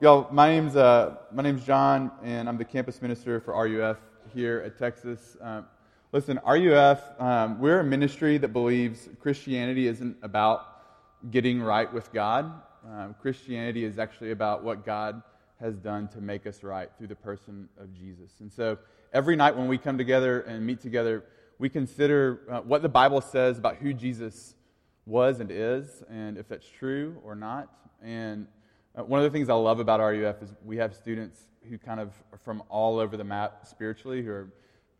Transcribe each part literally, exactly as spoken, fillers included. Y'all, my name's uh, my name's John, and I'm the campus minister for R U F here at Texas. Um, listen, R U F, um, we're a ministry that believes Christianity isn't about getting right with God. Um, Christianity is actually about what God has done to make us right through the person of Jesus. And so every night when we come together and meet together, we consider uh, what the Bible says about who Jesus was and is, and if that's true or not. And one of the things I love about R U F is we have students who kind of are from all over the map spiritually, who are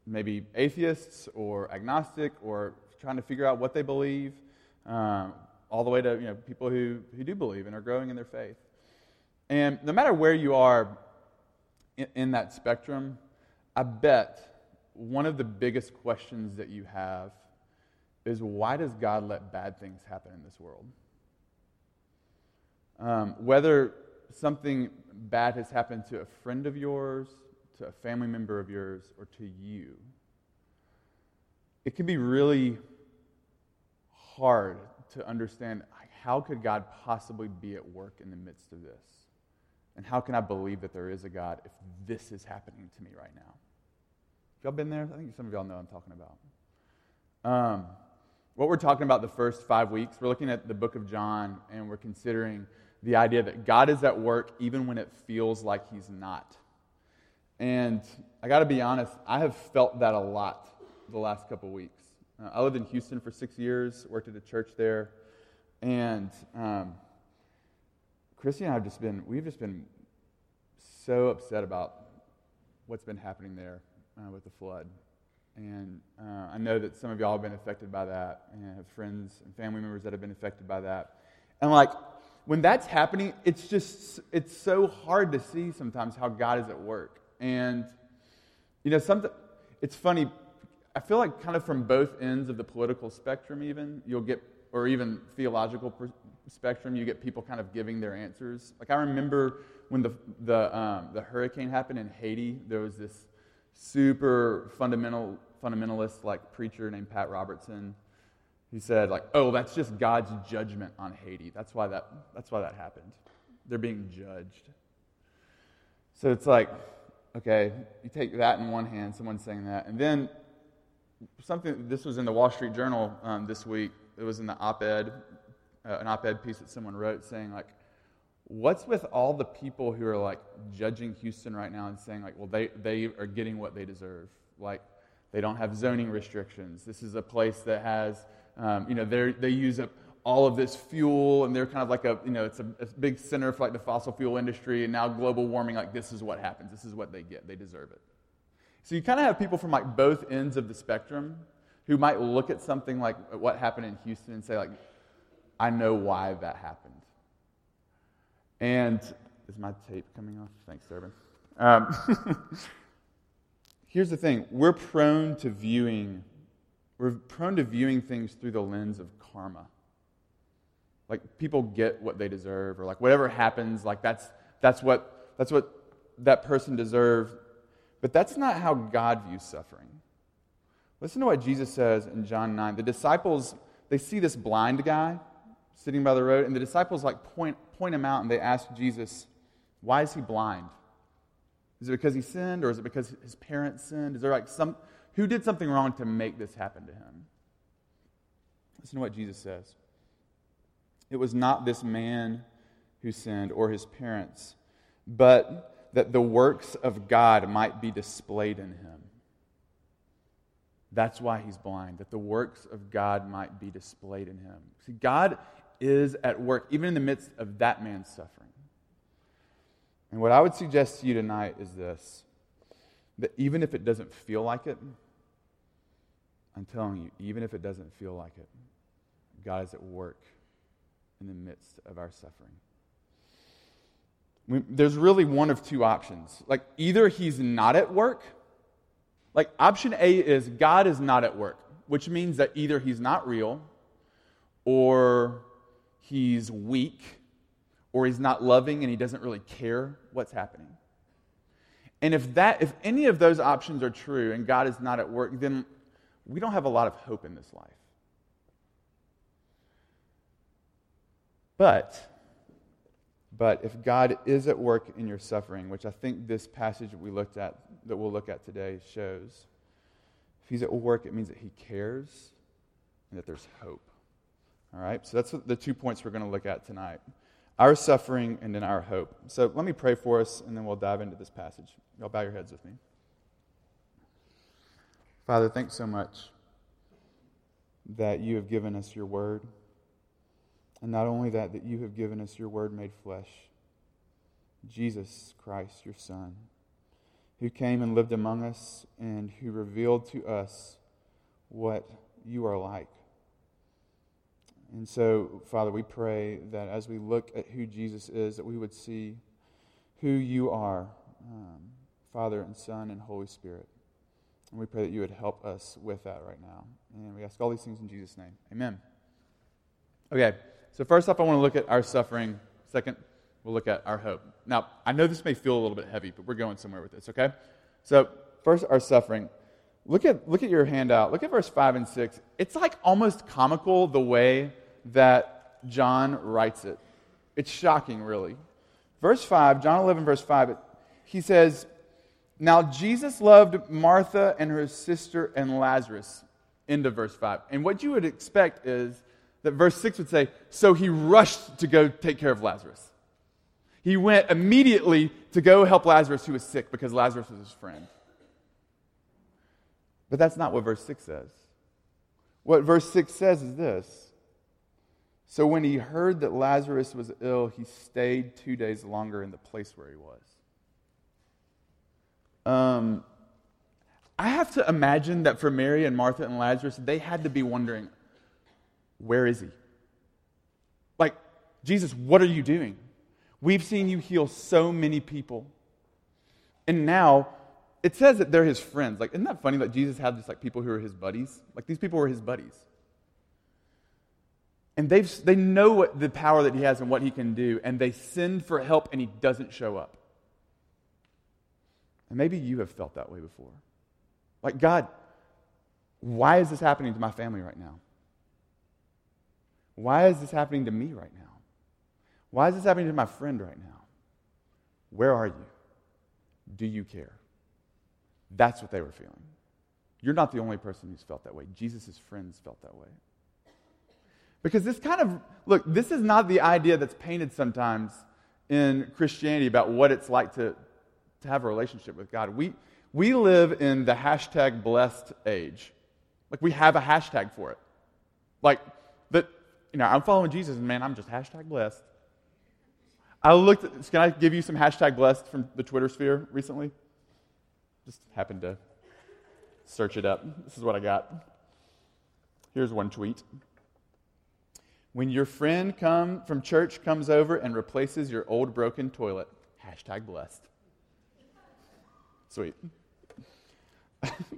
maybe atheists or agnostic or trying to figure out what they believe, um, all the way to you know people who, who do believe and are growing in their faith. And no matter where you are in, in that spectrum, I bet one of the biggest questions that you have is, why does God let bad things happen in this world? Um, whether something bad has happened to a friend of yours, to a family member of yours, or to you, it can be really hard to understand, how could God possibly be at work in the midst of this? And how can I believe that there is a God if this is happening to me right now? Have y'all been there? I think some of y'all know what I'm talking about. Um, what we're talking about the first five weeks, we're looking at the book of John, and we're considering the idea that God is at work even when it feels like he's not. And I got to be honest, I have felt that a lot the last couple weeks. Uh, I lived in Houston for six years, worked at a church there, and um, Christy and I have just been, we've just been so upset about what's been happening there uh, with the flood. And uh, I know that some of y'all have been affected by that, and I have friends and family members that have been affected by that. And like, when that's happening, it's just, it's so hard to see sometimes how God is at work. And, you know, sometimes, it's funny, I feel like kind of from both ends of the political spectrum even, you'll get, or even theological per- spectrum, you get people kind of giving their answers. Like, I remember when the the um, the hurricane happened in Haiti, there was this super fundamental fundamentalist like preacher named Pat Robertson. He said, like, oh, that's just God's judgment on Haiti. That's why that that's why that happened. They're being judged. So it's like, okay, you take that in one hand, someone's saying that, and then something. This was in the Wall Street Journal um, this week. It was in the op-ed, uh, an op-ed piece that someone wrote saying, like, what's with all the people who are like judging Houston right now and saying, like, well, they they are getting what they deserve. Like, they don't have zoning restrictions. This is a place that has, um, you know, they they use up all of this fuel, and they're kind of like a, you know, it's a, a big center for like the fossil fuel industry, and now global warming, like, this is what happens. This is what they get. They deserve it. So you kind of have people from like both ends of the spectrum who might look at something like what happened in Houston and say, like, I know why that happened. And is my tape coming off? Thanks, Durbin. Um, here's the thing. We're prone to viewing, we're prone to viewing things through the lens of karma. Like, people get what they deserve, or like whatever happens, like that's that's what that's what that person deserved. But that's not how God views suffering. Listen to what Jesus says in John nine. The disciples, they see this blind guy sitting by the road, and the disciples like point point him out, and they ask Jesus, why is he blind? Is it because he sinned, or is it because his parents sinned? Is there like some, who did something wrong to make this happen to him? Listen to what Jesus says. It was not this man who sinned or his parents, but that the works of God might be displayed in him. That's why he's blind, that the works of God might be displayed in him. See, God is at work, even in the midst of that man's suffering. And what I would suggest to you tonight is this, that even if it doesn't feel like it, I'm telling you, even if it doesn't feel like it, God is at work in the midst of our suffering. We, there's really one of two options. Like, either he's not at work. Like, option A is God is not at work, which means that either he's not real, or he's weak, or he's not loving and he doesn't really care what's happening. And if that, if any of those options are true and God is not at work, then we don't have a lot of hope in this life. But But if God is at work in your suffering, which I think this passage we looked at, that we'll look at today, shows, if he's at work, it means that he cares and that there's hope. All right? So that's the two points we're going to look at tonight. Our suffering and then our hope. So let me pray for us, and then we'll dive into this passage. Y'all bow your heads with me. Father, thanks so much that you have given us your word. And not only that, that you have given us your word made flesh, Jesus Christ, your Son, who came and lived among us and who revealed to us what you are like. And so, Father, we pray that as we look at who Jesus is, that we would see who you are, um, Father and Son and Holy Spirit. And we pray that you would help us with that right now. And we ask all these things in Jesus' name. Amen. Okay, so first off, I want to look at our suffering. Second, we'll look at our hope. Now, I know this may feel a little bit heavy, but we're going somewhere with this, okay? So first, our suffering. Look at look at your handout. Look at verse five and six. It's like almost comical the way that John writes it. It's shocking, really. Verse five, John eleven, verse five, it, he says, "Now Jesus loved Martha and her sister and Lazarus." End of verse five. And what you would expect is that verse six would say, so he rushed to go take care of Lazarus. He went immediately to go help Lazarus who was sick because Lazarus was his friend. But that's not what verse six says. What verse six says is this. So when he heard that Lazarus was ill, he stayed two days longer in the place where he was. Um, I have to imagine that for Mary and Martha and Lazarus, they had to be wondering, where is he? Like, Jesus, what are you doing? We've seen you heal so many people. And now, it says that they're his friends. Like, isn't that funny that like, Jesus had just like people who are his buddies? Like, these people were his buddies. And they they know what the power that he has and what he can do, and they send for help, and he doesn't show up. And maybe you have felt that way before. Like, God, why is this happening to my family right now? Why is this happening to me right now? Why is this happening to my friend right now? Where are you? Do you care? That's what they were feeling. You're not the only person who's felt that way. Jesus' friends felt that way. Because this kind of, look, this is not the idea that's painted sometimes in Christianity about what it's like to, to have a relationship with God. We, we live in the hashtag blessed age. Like, we have a hashtag for it. Like, that. You know, I'm following Jesus, and man, I'm just hashtag blessed. I looked at, can I give you some hashtag blessed from the Twitter sphere recently? Just happened to search it up. This is what I got. Here's one tweet. When your friend come from church comes over and replaces your old broken toilet, hashtag blessed. Sweet.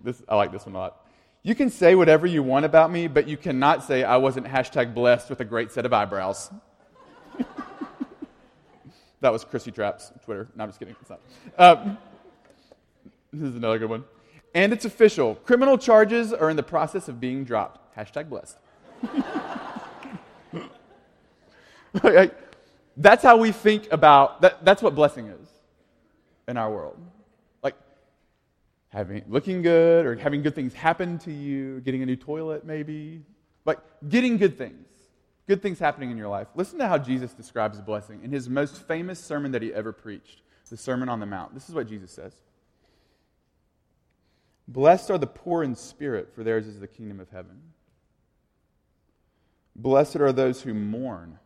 This I like this one a lot. You can say whatever you want about me, but you cannot say I wasn't hashtag blessed with a great set of eyebrows. That was Chrissy Trapp's Twitter. No, I'm just kidding. It's not. Um, this is another good one. And it's official. Criminal charges are in the process of being dropped. Hashtag blessed. Like, that's how we think about, that, that's what blessing is in our world. Having looking good or having good things happen to you, getting a new toilet maybe, like getting good things, good things happening in your life. Listen to how Jesus describes blessing in his most famous sermon that he ever preached, the Sermon on the Mount. This is what Jesus says. Blessed are the poor in spirit, for theirs is the kingdom of heaven. Blessed are those who mourn,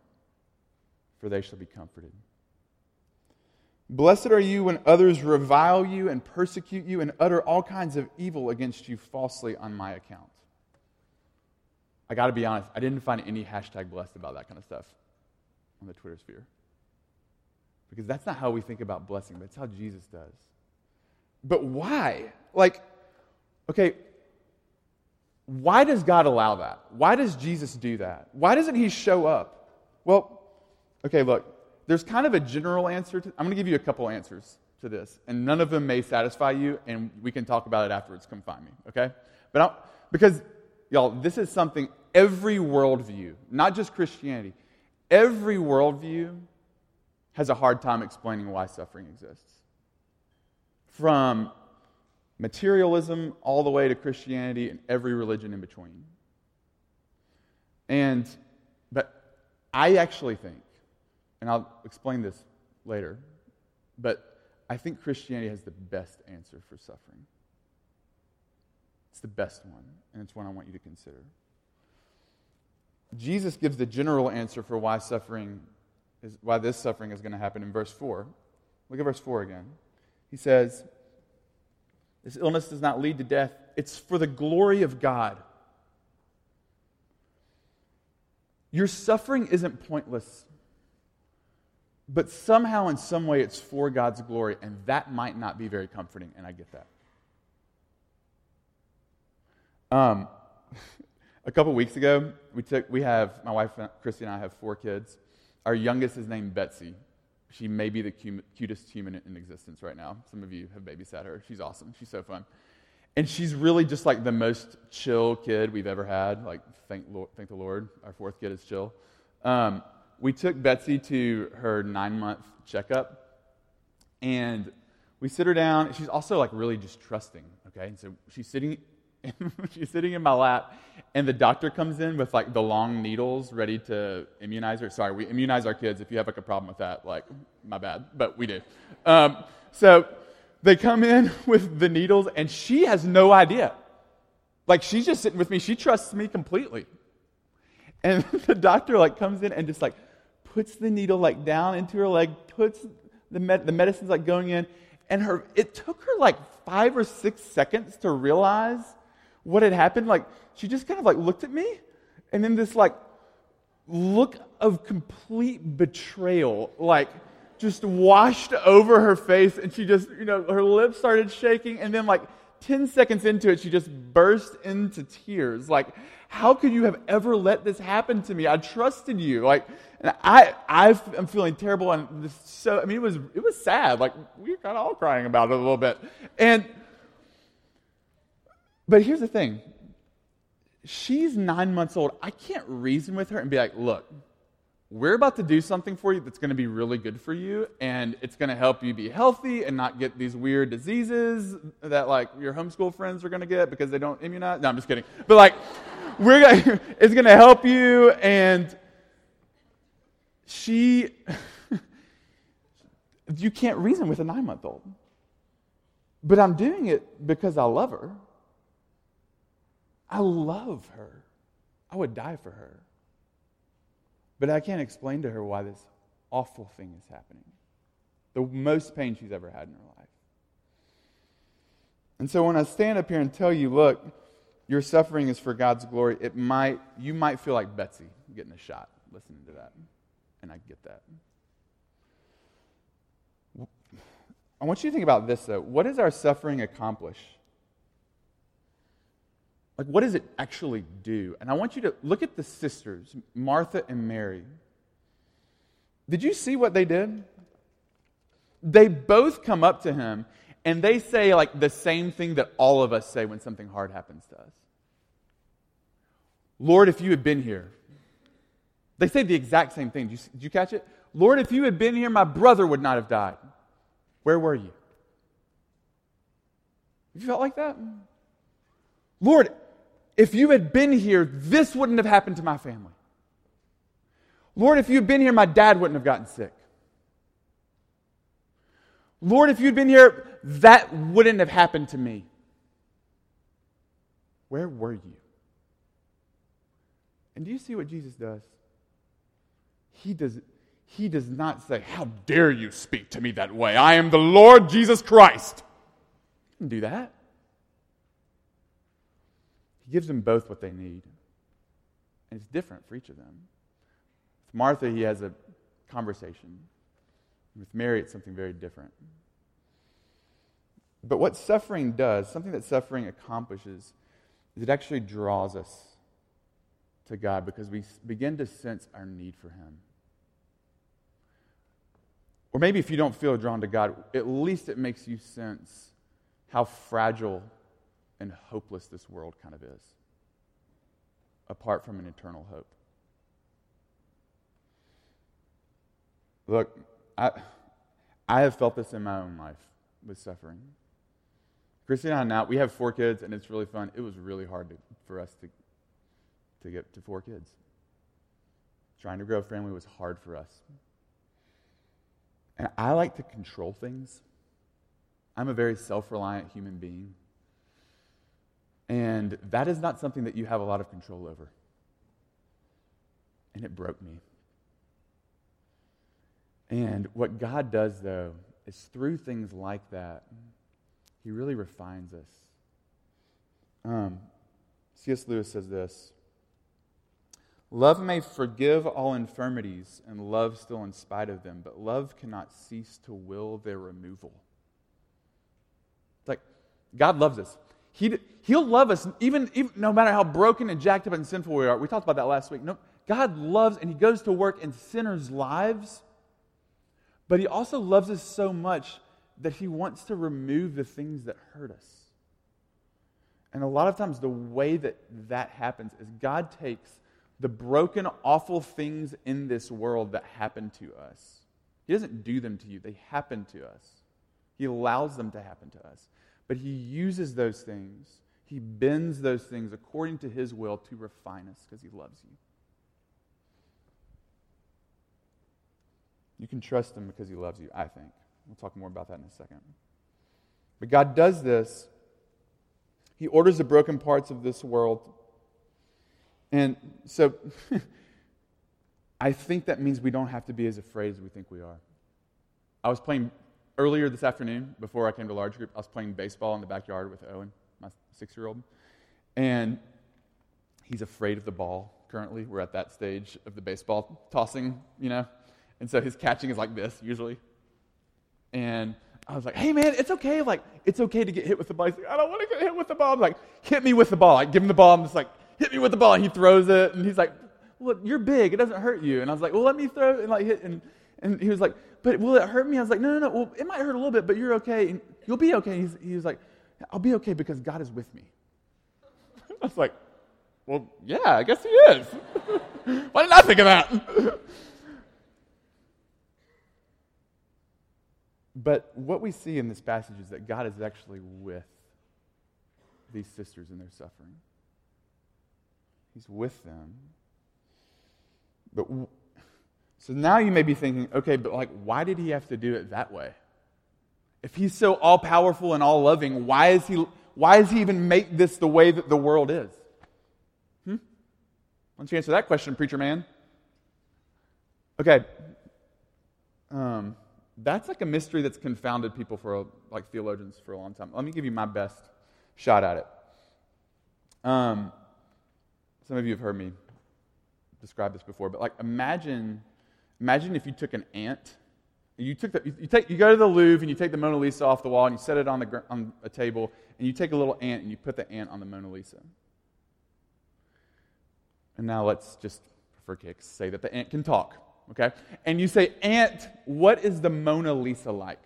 for they shall be comforted. Blessed are you when others revile you and persecute you and utter all kinds of evil against you falsely on my account. I got to be honest, I didn't find any hashtag blessed about that kind of stuff on the Twitter sphere. Because that's not how we think about blessing, but it's how Jesus does. But why? Like, okay, why does God allow that? Why does Jesus do that? Why doesn't he show up? Well, okay, look. There's kind of a general answer to, I'm going to give you a couple answers to this, and none of them may satisfy you, and we can talk about it afterwards. Come find me, okay? But I'll, because, y'all, this is something every worldview, not just Christianity, every worldview has a hard time explaining why suffering exists. From materialism all the way to Christianity and every religion in between. And, but I actually think, and I'll explain this later, but I think Christianity has the best answer for suffering. It's the best one, and it's one I want you to consider. Jesus gives the general answer for why suffering is, why this suffering is going to happen in verse four. Look at verse four again. He says, this illness does not lead to death. It's for the glory of God. Your suffering isn't pointless, but somehow in some way it's for God's glory, and that might not be very comforting, and I get that. Um, a couple weeks ago, we took we have, my wife Christy and I have four kids. Our youngest is named Betsy. She may be the cu- cutest human in existence right now. Some of you have babysat her. She's awesome. She's so fun. And she's really just like the most chill kid we've ever had. Like, thank, Lord, thank the Lord, our fourth kid is chill. Um, we took Betsy to her nine-month checkup, and we sit her down. She's also like really just trusting, okay? And so she's sitting, she's sitting in my lap, and the doctor comes in with like the long needles ready to immunize her. Sorry, we immunize our kids. If you have like a problem with that, like, my bad, but we do. Um, so... They come in with the needles, and she has no idea. Like, she's just sitting with me. She trusts me completely. And the doctor, like, comes in and just, like, puts the needle, like, down into her leg, puts the med- the medicine's, like, going in. And her it took her, like, five or six seconds to realize what had happened. Like, she just kind of, like, looked at me, and then this, like, look of complete betrayal, like, just washed over her face, and she just, you know, her lips started shaking, and then like ten seconds into it, she just burst into tears. Like, how could you have ever let this happen to me? I trusted you. Like, and I, I I'm feeling terrible, and this, so, I mean, it was, it was sad. Like, we were kind of all crying about it a little bit. And, but here's the thing. She's nine months old. I can't reason with her and be like, look, we're about to do something for you that's going to be really good for you, and it's going to help you be healthy and not get these weird diseases that, like, your homeschool friends are going to get because they don't immunize. No, I'm just kidding. But, like, we're gonna, it's going to help you, and she, you can't reason with a nine-month-old. But I'm doing it because I love her. I love her. I would die for her. But I can't explain to her why this awful thing is happening. The most pain she's ever had in her life. And so when I stand up here and tell you, look, your suffering is for God's glory, it might, you might feel like Betsy getting a shot listening to that. And I get that. I want you to think about this, though. What does our suffering accomplish? Like, what does it actually do? And I want you to look at the sisters, Martha and Mary. Did you see what they did? They both come up to him, and they say, like, the same thing that all of us say when something hard happens to us. Lord, if you had been here. They say the exact same thing. Did you, did you catch it? Lord, if you had been here, my brother would not have died. Where were you? Have you felt like that? Lord, if you had been here, this wouldn't have happened to my family. Lord, if you had been here, my dad wouldn't have gotten sick. Lord, if you'd been here, that wouldn't have happened to me. Where were you? And do you see what Jesus does? He does, he does not say, how dare you speak to me that way? I am the Lord Jesus Christ. He didn't do that. He gives them both what they need. And it's different for each of them. With Martha, he has a conversation. With Mary, it's something very different. But what suffering does, something that suffering accomplishes, is it actually draws us to God because we begin to sense our need for Him. Or maybe if you don't feel drawn to God, at least it makes you sense how fragile and hopeless this world kind of is, apart from an eternal hope. Look, I, I have felt this in my own life with suffering. Christy and I now, we have four kids, and it's really fun. It was really hard to, for us to, to get to four kids. Trying to grow a family was hard for us. And I like to control things. I'm a very self-reliant human being. And that is not something that you have a lot of control over. And it broke me. And what God does, though, is through things like that, He really refines us. Um, C S Lewis says this: "Love may forgive all infirmities and love still in spite of them, but love cannot cease to will their removal." It's like, God loves us. He, he'll love us even, even no matter how broken and jacked up and sinful we are. We talked about that last week. No, God loves, and He goes to work in sinners' lives, but He also loves us so much that He wants to remove the things that hurt us. And a lot of times the way that that happens is God takes the broken, awful things in this world that happen to us. He doesn't do them to you. They happen to us. He allows them to happen to us. But He uses those things. He bends those things according to His will to refine us because He loves you. You can trust Him because He loves you, I think. We'll talk more about that in a second. But God does this. He orders the broken parts of this world. And so I think that means we don't have to be as afraid as we think we are. I was playing earlier this afternoon, before I came to a large group, I was playing baseball in the backyard with Owen, my six-year-old. And he's afraid of the ball currently. We're at that stage of the baseball tossing, you know. And so his catching is like this, usually. And I was like, hey, man, it's okay. Like, it's okay to get hit with the ball. He's like, I don't want to get hit with the ball. I'm like, hit me with the ball. I give him the ball. I'm just like, hit me with the ball. And he throws it. And he's like, look, you're big. It doesn't hurt you. And I was like, well, let me throw it. And, like, hit. And, and he was like, but will it hurt me? I was like, no, no, no. Well, it might hurt a little bit, but you're okay. And you'll be okay. He's, he was like, I'll be okay because God is with me. I was like, well, yeah, I guess He is. Why didn't I think of that? But what we see in this passage is that God is actually with these sisters in their suffering. He's with them. But w- so now you may be thinking, okay, but like, why did He have to do it that way? If He's so all-powerful and all-loving, why is He? Why does He even make this the way that the world is? Hmm? Why don't you answer that question, preacher man? Okay. Um. That's like a mystery that's confounded people for a, like theologians for a long time. Let me give you my best shot at it. Um, some of you have heard me describe this before, but like imagine, imagine if you took an ant, you took the, you, you take you go to the Louvre and you take the Mona Lisa off the wall and you set it on the on a table and you take a little ant and you put the ant on the Mona Lisa. And now let's just, for kicks, say that the ant can talk. Okay, and you say, "Ant, what is the Mona Lisa like?"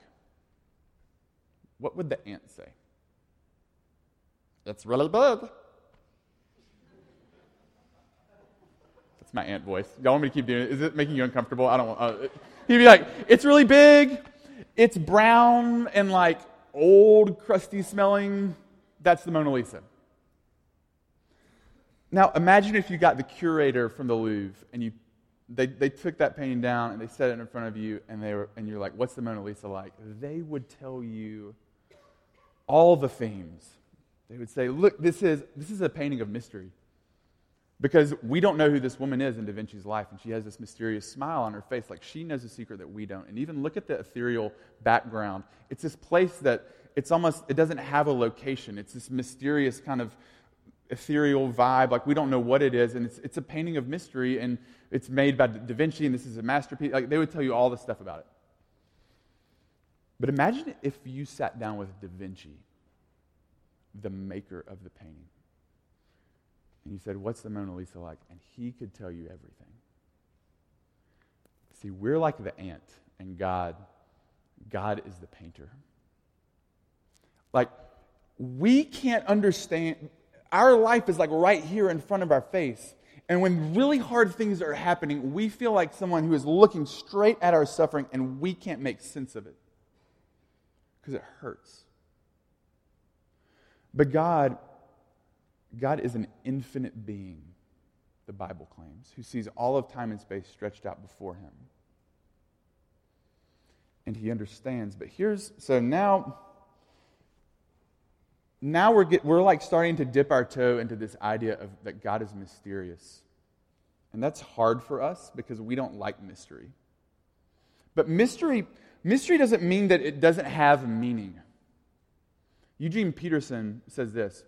What would the ant say? It's really big. That's my ant voice. Y'all want me to keep doing it? Is it making you uncomfortable? I don't want. Uh, it, he'd be like, "It's really big. It's brown and like old, crusty smelling. That's the Mona Lisa." Now imagine if you got the curator from the Louvre and you. They they took that painting down and they set it in front of you and they were and you're like, what's the Mona Lisa like? They would tell you all the themes. They would say, look, this is this is a painting of mystery. Because we don't know who this woman is in Da Vinci's life, and she has this mysterious smile on her face, like she knows a secret that we don't. And even look at the ethereal background. It's this place that it's almost it doesn't have a location. It's this mysterious kind of ethereal vibe, like we don't know what it is, and it's it's a painting of mystery, and it's made by Da Vinci, and this is a masterpiece. Like they would tell you all the stuff about it. But imagine if you sat down with Da Vinci, the maker of the painting, and you said, "What's the Mona Lisa like?" And he could tell you everything. See, we're like the ant, and God, God is the painter. Like we can't understand. Our life is like right here in front of our face. And when really hard things are happening, we feel like someone who is looking straight at our suffering and we can't make sense of it because it hurts. But God, God is an infinite being, the Bible claims, who sees all of time and space stretched out before him. And he understands. But here's, so now, now we're get, we're like starting to dip our toe into this idea of that God is mysterious. And that's hard for us because we don't like mystery. But mystery, mystery doesn't mean that it doesn't have meaning. Eugene Peterson says this: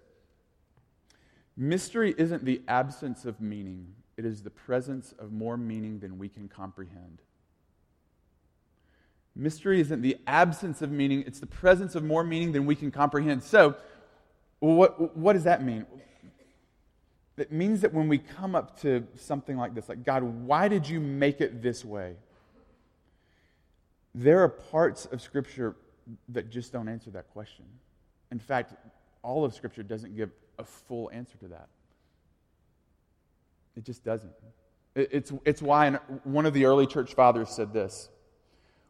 mystery isn't the absence of meaning, it is the presence of more meaning than we can comprehend. Mystery isn't the absence of meaning, it's the presence of more meaning than we can comprehend. So, what what does that mean? It means that when we come up to something like this, like, God, why did you make it this way? There are parts of Scripture that just don't answer that question. In fact, all of Scripture doesn't give a full answer to that. It just doesn't. It, it's, it's why one of the early church fathers said this: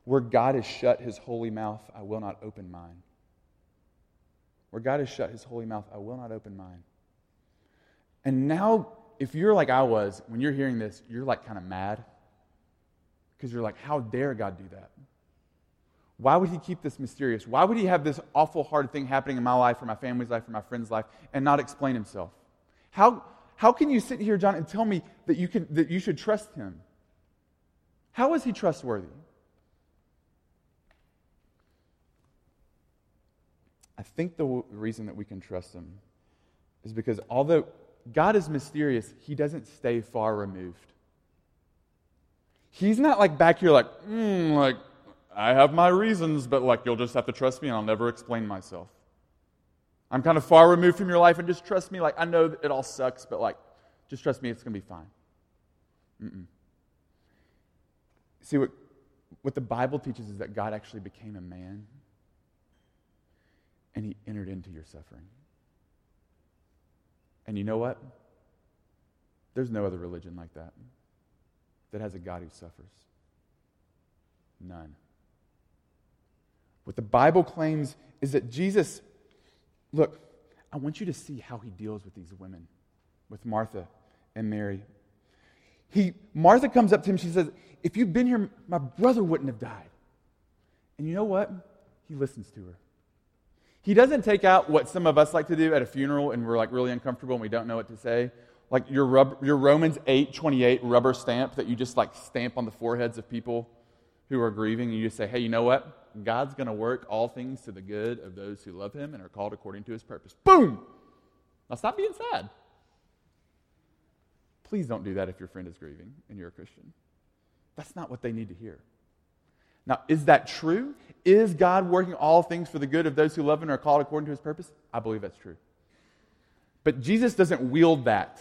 where God has shut his holy mouth, I will not open mine. Where God has shut his holy mouth, I will not open mine. And now, if you're like I was, when you're hearing this, you're like kind of mad. Because you're like, how dare God do that? Why would he keep this mysterious? Why would he have this awful hard thing happening in my life or my family's life or my friend's life and not explain himself? How, how can you sit here, John, and tell me that you can, that you should trust him? How is he trustworthy? I think the w- reason that we can trust him is because although God is mysterious, he doesn't stay far removed. He's not like back here like, hmm, like, I have my reasons, but like you'll just have to trust me and I'll never explain myself. I'm kind of far removed from your life and just trust me. Like, I know it all sucks, but like, just trust me, it's going to be fine. Mm-mm. See, what, what the Bible teaches is that God actually became a man and he entered into your suffering. And you know what? There's no other religion like that that has a God who suffers. None. What the Bible claims is that Jesus, look, I want you to see how he deals with these women, with Martha and Mary. He, Martha comes up to him, she says, if you'd been here, my brother wouldn't have died. And you know what? He listens to her. He doesn't take out what some of us like to do at a funeral and we're like really uncomfortable and we don't know what to say. Like your, rub, your Romans eight twenty-eight rubber stamp that you just like stamp on the foreheads of people who are grieving, and you just say, hey, you know what? God's going to work all things to the good of those who love him and are called according to his purpose. Boom! Now stop being sad. Please don't do that if your friend is grieving and you're a Christian. That's not what they need to hear. Now, is that true? Is God working all things for the good of those who love him and are called according to his purpose? I believe that's true. But Jesus doesn't wield that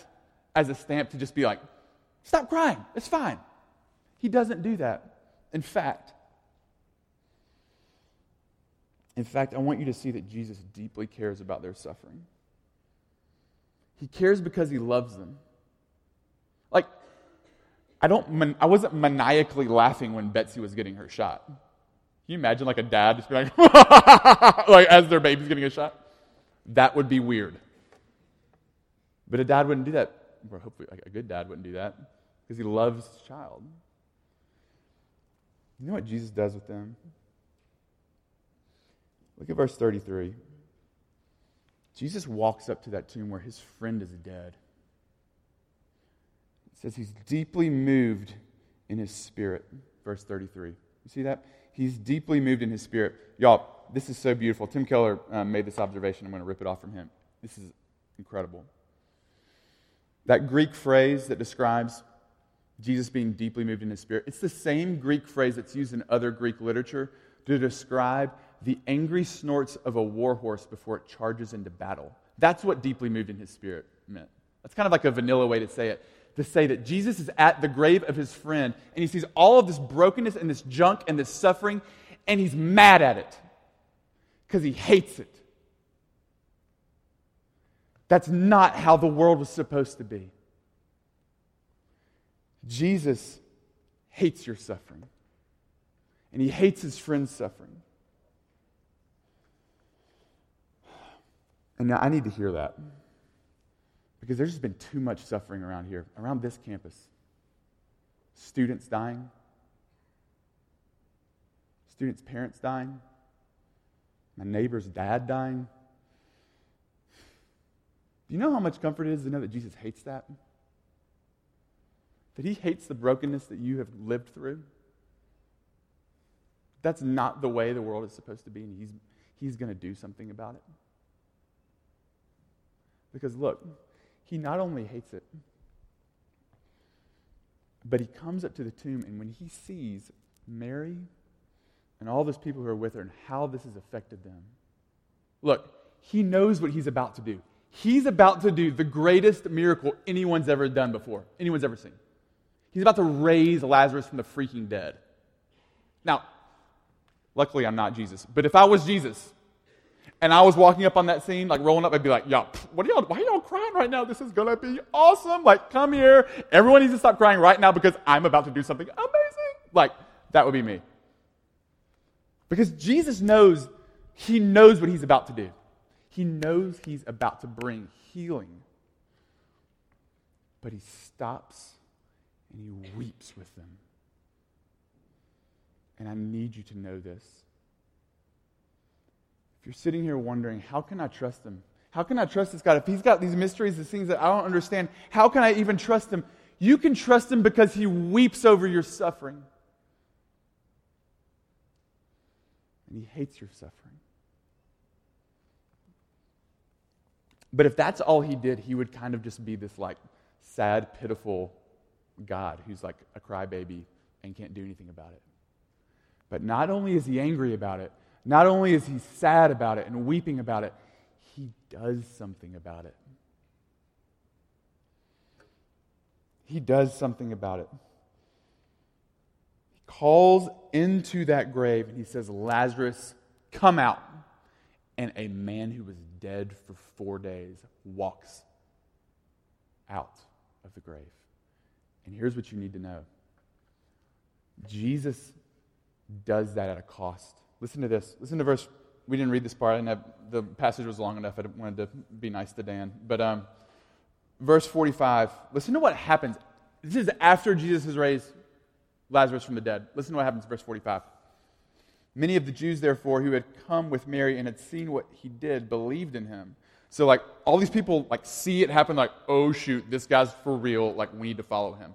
as a stamp to just be like, stop crying, it's fine. He doesn't do that. In fact, in fact, I want you to see that Jesus deeply cares about their suffering. He cares because he loves them. Like, I don't, I wasn't maniacally laughing when Betsy was getting her shot. Can you imagine like a dad just be like, like as their baby's getting a shot? That would be weird. But a dad wouldn't do that. Or hopefully, like a good dad wouldn't do that because he loves his child. You know what Jesus does with them? Look at verse thirty-three. Jesus walks up to that tomb where his friend is dead. It says he's deeply moved in his spirit. Verse thirty-three. You see that? He's deeply moved in his spirit. Y'all, this is so beautiful. Tim Keller um, made this observation. I'm going to rip it off from him. This is incredible. That Greek phrase that describes Jesus being deeply moved in his spirit. It's the same Greek phrase that's used in other Greek literature to describe the angry snorts of a war horse before it charges into battle. That's what deeply moved in his spirit meant. That's kind of like a vanilla way to say it. To say that Jesus is at the grave of his friend and he sees all of this brokenness and this junk and this suffering and he's mad at it because he hates it. That's not how the world was supposed to be. Jesus hates your suffering. And he hates his friend's suffering. And now I need to hear that. Because there's just been too much suffering around here, around this campus. Students dying. Students' parents dying. My neighbor's dad dying. Do you know how much comfort it is to know that Jesus hates that? That he hates the brokenness that you have lived through? That's not the way the world is supposed to be, and he's, he's going to do something about it. Because look, he not only hates it, but he comes up to the tomb, and when he sees Mary and all those people who are with her and how this has affected them, look, he knows what he's about to do. He's about to do the greatest miracle anyone's ever done before, anyone's ever seen. He's about to raise Lazarus from the freaking dead. Now, luckily I'm not Jesus, but if I was Jesus and I was walking up on that scene, like rolling up, I'd be like, y'all, what are y'all, why are y'all crying right now? This is going to be awesome. Like, come here. Everyone needs to stop crying right now because I'm about to do something amazing. Like, that would be me. Because Jesus knows, he knows what he's about to do. He knows he's about to bring healing. But he stops and he weeps with them. And I need you to know this. If you're sitting here wondering, how can I trust him? How can I trust this God? If he's got these mysteries, these things that I don't understand, how can I even trust him? You can trust him because he weeps over your suffering. And he hates your suffering. But if that's all he did, he would kind of just be this like sad, pitiful God who's like a crybaby and can't do anything about it. But not only is he angry about it, not only is he sad about it and weeping about it, he does something about it. He does something about it. He calls into that grave and he says, Lazarus, come out. And a man who was dead for four days walks out of the grave. And here's what you need to know. Jesus does that at a cost. Listen to this. Listen to verse. We didn't read this part. I didn't have, the passage was long enough. I wanted to be nice to Dan. But um, verse forty-five. Listen to what happens. This is after Jesus has raised Lazarus from the dead. Listen to what happens in verse forty-five. Many of the Jews, therefore, who had come with Mary and had seen what he did, believed in him. So, like, all these people, like, see it happen, like, oh, shoot, this guy's for real. Like, we need to follow him.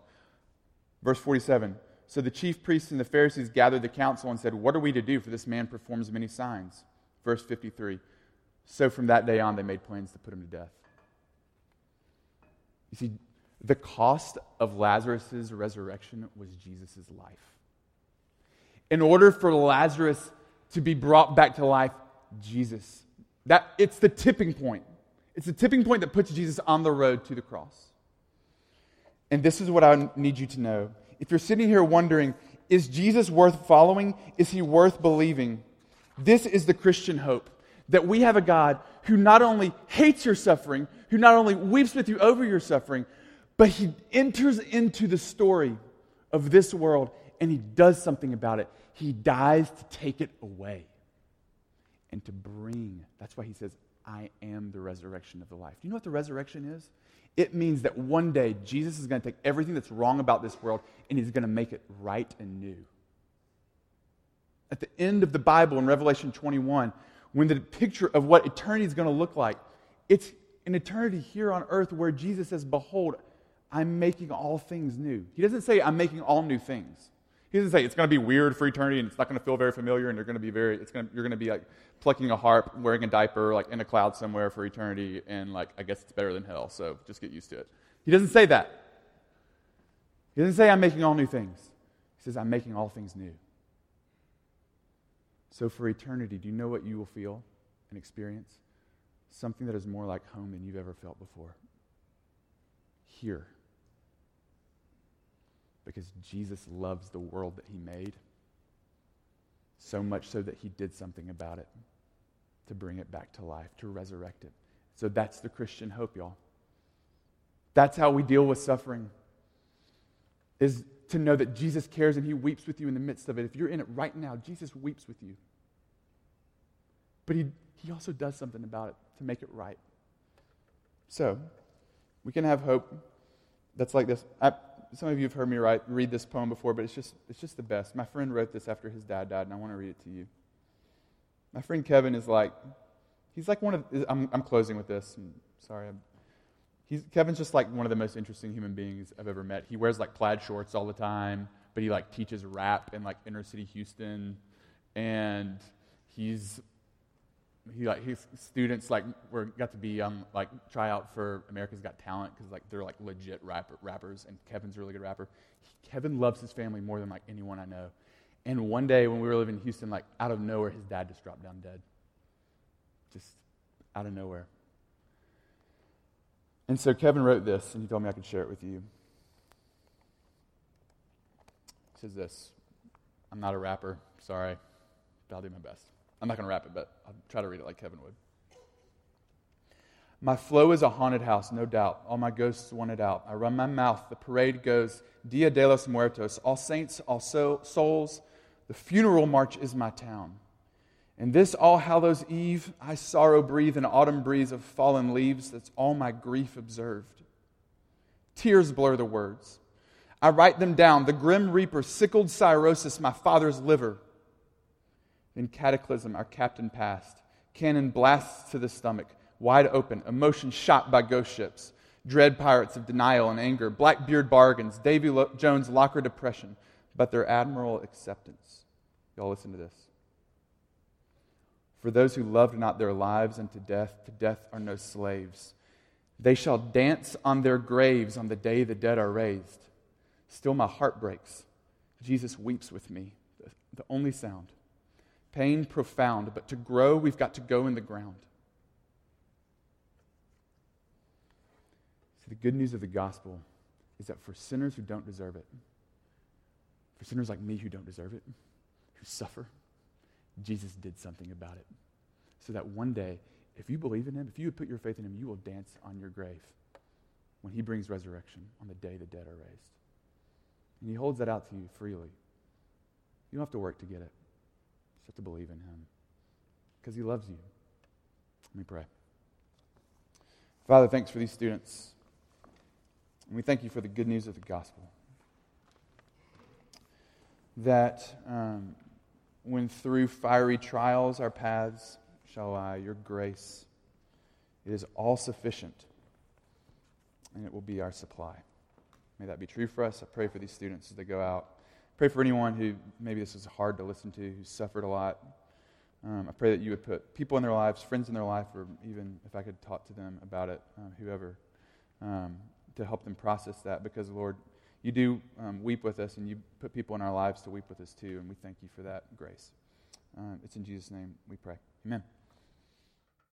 Verse forty-seven. So the chief priests and the Pharisees gathered the council and said, what are we to do? For this man performs many signs. Verse fifty-three. So from that day on, they made plans to put him to death. You see, the cost of Lazarus' resurrection was Jesus' life. In order for Lazarus to be brought back to life, Jesus. That, it's the tipping point. It's the tipping point that puts Jesus on the road to the cross. And this is what I need you to know. If you're sitting here wondering, is Jesus worth following? Is he worth believing? This is the Christian hope, that we have a God who not only hates your suffering, who not only weeps with you over your suffering, but he enters into the story of this world and he does something about it. He dies to take it away and to bring. That's why he says, I am the resurrection of the life. Do you know what the resurrection is? It means that one day Jesus is going to take everything that's wrong about this world and he's going to make it right and new. At the end of the Bible in Revelation twenty-one, when the picture of what eternity is going to look like, it's an eternity here on earth where Jesus says, behold, I'm making all things new. He doesn't say, I'm making all new things. He doesn't say, it's going to be weird for eternity and it's not going to feel very familiar and you're going to be very, it's going to, you're going to be like plucking a harp, wearing a diaper, like in a cloud somewhere for eternity, and like, I guess it's better than hell, so just get used to it. He doesn't say that. He doesn't say, I'm making all new things. He says, I'm making all things new. So for eternity, do you know what you will feel and experience? Something that is more like home than you've ever felt before. Here. Because Jesus loves the world that he made, so much so that he did something about it to bring it back to life, to resurrect it. So that's the Christian hope, y'all. That's how we deal with suffering. is to know that Jesus cares and he weeps with you in the midst of it. If you're in it right now, Jesus weeps with you. But he, he also does something about it to make it right. So, we can have hope that's like this. I, some of you have heard me write, read this poem before, but it's just it's just the best. My friend wrote this after his dad died, and I want to read it to you. My friend Kevin is like, he's like one of, I'm, I'm closing with this. I'm sorry. I'm, he's, Kevin's just like one of the most interesting human beings I've ever met. He wears like plaid shorts all the time, but he like teaches rap in like inner city Houston, and he's He like his students like were got to be um like try out for America's Got Talent because like they're like legit rapper, rappers and Kevin's a really good rapper. He, Kevin loves his family more than like anyone I know. And one day when we were living in Houston, like out of nowhere, his dad just dropped down dead. Just out of nowhere. And so Kevin wrote this, and he told me I could share it with you. He says this: "I'm not a rapper, sorry, but I'll do my best." I'm not going to wrap it, but I'll try to read it like Kevin would. My flow is a haunted house, no doubt. All my ghosts wanted out. I run my mouth. The parade goes. Dia de los Muertos. All saints, all so- souls. The funeral march is my town. And this All Hallows Eve, I sorrow breathe an autumn breeze of fallen leaves. That's all my grief observed. Tears blur the words. I write them down. The grim reaper sickled cirrhosis, my father's liver. In cataclysm, our captain passed. Cannon blasts to the stomach, wide open, emotion shot by ghost ships. Dread pirates of denial and anger, Blackbeard bargains, Davy Jones' locker depression, but their admiral acceptance. Y'all listen to this. For those who loved not their lives unto death, to death are no slaves. They shall dance on their graves on the day the dead are raised. Still my heart breaks. Jesus weeps with me, the only sound. Pain profound, but to grow, we've got to go in the ground. See, the good news of the gospel is that for sinners who don't deserve it, for sinners like me who don't deserve it, who suffer, Jesus did something about it. So that one day, if you believe in him, if you would put your faith in him, you will dance on your grave when he brings resurrection on the day the dead are raised. And he holds that out to you freely. You don't have to work to get it. You have to believe in him because he loves you. Let me pray. Father, thanks for these students. And we thank you for the good news of the gospel. That um, when through fiery trials our paths shall lie, your grace, it is all sufficient and it will be our supply. May that be true for us. I pray for these students as they go out. Pray for anyone who, maybe this is hard to listen to, who suffered a lot. Um, I pray that you would put people in their lives, friends in their life, or even if I could talk to them about it, uh, whoever, um, to help them process that. Because, Lord, you do um, weep with us, and you put people in our lives to weep with us too, and we thank you for that grace. Um, it's in Jesus' name we pray. Amen.